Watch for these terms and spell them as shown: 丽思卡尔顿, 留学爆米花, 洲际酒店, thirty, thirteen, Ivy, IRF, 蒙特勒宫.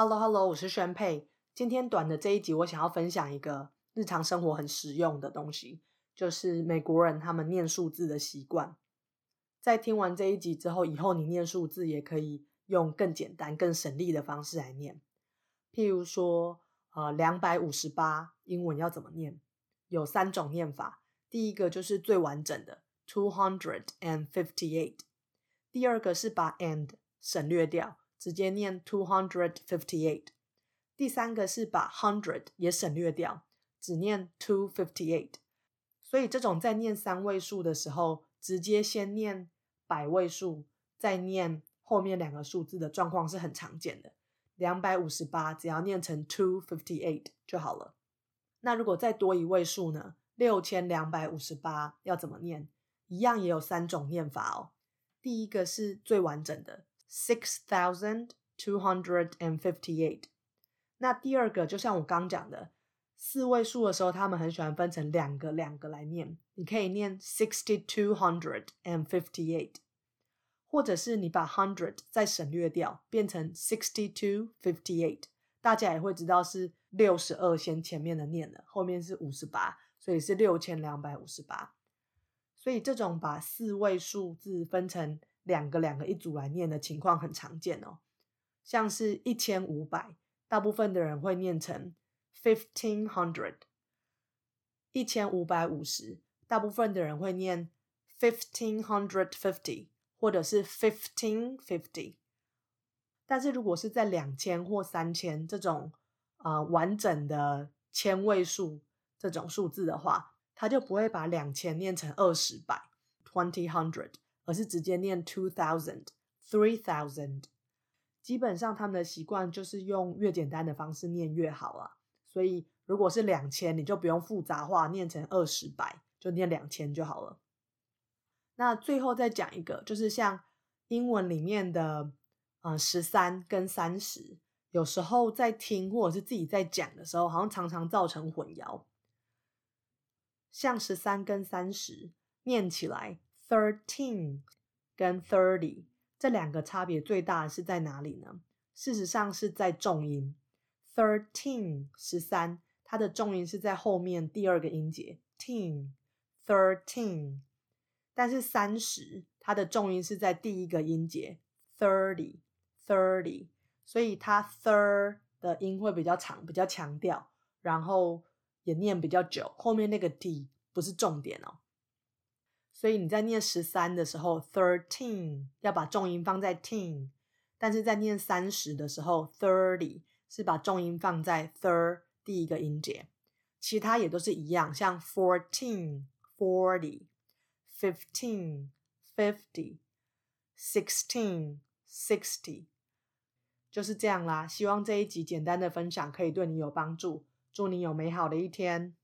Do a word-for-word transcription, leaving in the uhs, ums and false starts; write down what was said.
Hello Hello， 我是宣佩。今天短的这一集，我想要分享一个日常生活很实用的东西，就是美国人他们念数字的习惯。在听完这一集之后，以后你念数字也可以用更简单、更省力的方式来念。譬如说，呃，两百五十八英文要怎么念？有三种念法。第一个就是最完整的 two hundred and fifty eight。第二个是把 and 省略掉，直接念 two hundred fifty eight。第三个是把 hundred 也省略掉，只念 two fifty eight。所以这种在念三位数的时候，直接先念百位数，再念后面两个数字的状况是很常见的。两百五十八只要念成 two fifty eight 就好了。那如果再多一位数呢？六千两百五十八要怎么念？一样也有三种念法哦。第一个是最完整的 six thousand two hundred and fifty eight。那第二个就像我刚讲的，四位数的时候他们很喜欢分成两个两个来念，你可以念 sixty two hundred and fifty eight， 或者是你把 hundred 再省略掉，变成 sixty two fifty eight， 大家也会知道是六十二先前面的念了，后面是五十八。所以是六千两百五十八。所以这种把四位数字分成两个两个一组来念的情况很常见哦。像是一千五百，大部分的人会念成 fifteen hundred。一千五百五十，大部分的人会念 fifteen fifty， 或者是 fifteen fifty。但是如果是在两千或三千这种、呃、完整的千位数这种数字的话，他就不会把两千念成二十百 ,twenty hundred, 而是直接念 two thousand, three thousand。基本上他们的习惯就是用越简单的方式念越好啊。所以如果是两千，你就不用复杂化念成二十百，就念两千就好了。那最后再讲一个，就是像英文里面的、呃、十三跟三十，有时候在听或者是自己在讲的时候，好像常常造成混淆。像十三跟三十念起来 thirteen 跟thirty， 这两个差别最大的是在哪里呢？事实上是在重音。 thirteen 十三，它的重音是在后面第二个音节 teen thirteen， 但是三十它的重音是在第一个音节 thirty thirty， 所以它 thir 的音会比较长，比较强调，然后也念比较久，后面那个 t 不是重点哦。所以你在念十三的时候 thirteen 要把重音放在 teen， 但是在念三十的时候 thirty 是把重音放在 thir 第一个音节。其他也都是一样，像 fourteen forty， fifteen fifty， sixteen sixty， 就是这样啦。希望这一集简单的分享可以对你有帮助，祝你有美好的一天。